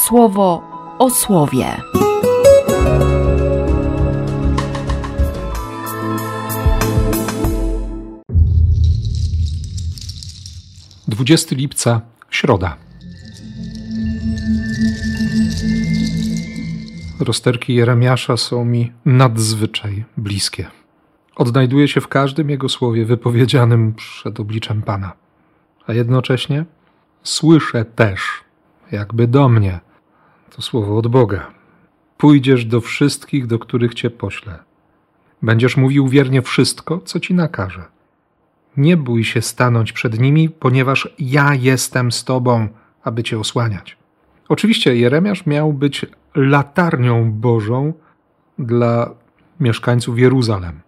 Słowo o słowie. Dwudziesty lipca, środa. Rozterki Jeremiasza są mi nadzwyczaj bliskie. Odnajduję się w każdym jego słowie wypowiedzianym przed obliczem Pana. A jednocześnie słyszę też, jakby do mnie, to słowo od Boga. Pójdziesz do wszystkich, do których Cię poślę. Będziesz mówił wiernie wszystko, co Ci nakażę. Nie bój się stanąć przed nimi, ponieważ ja jestem z Tobą, aby Cię osłaniać. Oczywiście Jeremiasz miał być latarnią Bożą dla mieszkańców Jeruzalem.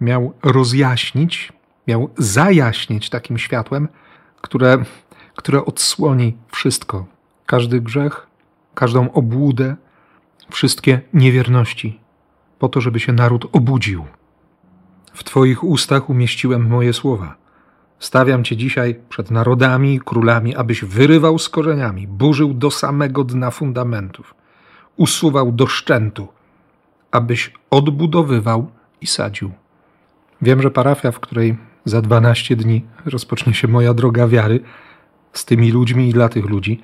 Miał rozjaśnić, miał zajaśnić takim światłem, które odsłoni wszystko. Każdy grzech, każdą obłudę, wszystkie niewierności, po to, żeby się naród obudził. W Twoich ustach umieściłem moje słowa. Stawiam Cię dzisiaj przed narodami i królami, abyś wyrywał z korzeniami, burzył do samego dna fundamentów, usuwał do szczętu, abyś odbudowywał i sadził. Wiem, że parafia, w której za 12 dni rozpocznie się moja droga wiary z tymi ludźmi i dla tych ludzi,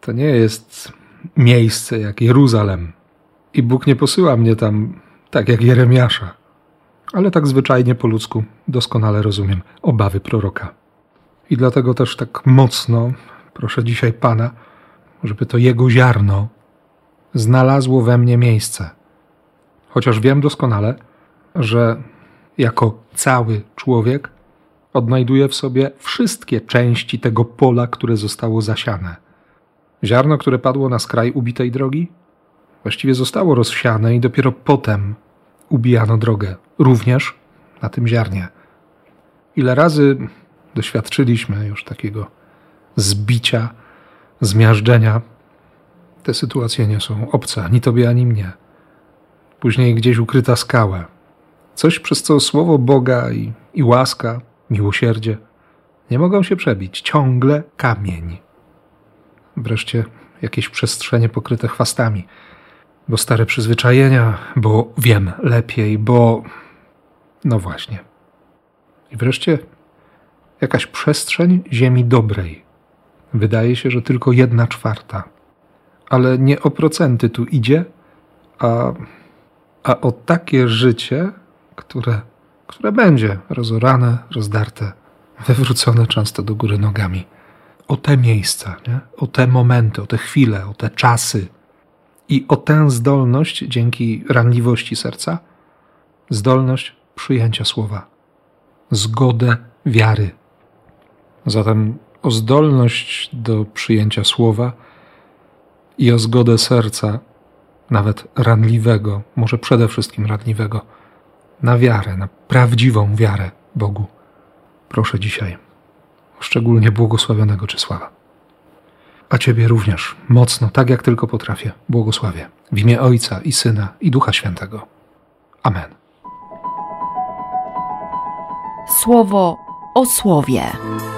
to nie jest miejsce jak Jeruzalem. I Bóg nie posyła mnie tam tak jak Jeremiasza, ale tak zwyczajnie po ludzku doskonale rozumiem obawy proroka. I dlatego też tak mocno proszę dzisiaj Pana, żeby to jego ziarno znalazło we mnie miejsce. Chociaż wiem doskonale, że jako cały człowiek odnajduje w sobie wszystkie części tego pola, które zostało zasiane. Ziarno, które padło na skraj ubitej drogi, właściwie zostało rozsiane i dopiero potem ubijano drogę, również na tym ziarnie. Ile razy doświadczyliśmy już takiego zbicia, zmiażdżenia. Te sytuacje nie są obce ani Tobie, ani mnie. Później gdzieś ukryta skała. Coś, przez co słowo Boga i łaska, miłosierdzie nie mogą się przebić. Ciągle kamień. Wreszcie jakieś przestrzenie pokryte chwastami. Bo stare przyzwyczajenia, bo wiem lepiej, bo... No właśnie. I wreszcie jakaś przestrzeń ziemi dobrej. Wydaje się, że tylko 1/4. Ale nie o procenty tu idzie, a o takie życie, które będzie rozorane, rozdarte, wywrócone często do góry nogami. O te miejsca, nie? O te momenty, o te chwile, o te czasy. I o tę zdolność, dzięki ranliwości serca, zdolność przyjęcia słowa, zgodę wiary. Zatem o zdolność do przyjęcia słowa i o zgodę serca, nawet ranliwego, może przede wszystkim ranliwego, na wiarę, na prawdziwą wiarę Bogu. Proszę dzisiaj szczególnie błogosławionego Czesława. A Ciebie również, mocno, tak jak tylko potrafię, błogosławię. W imię Ojca i Syna i Ducha Świętego. Amen. Słowo o słowie.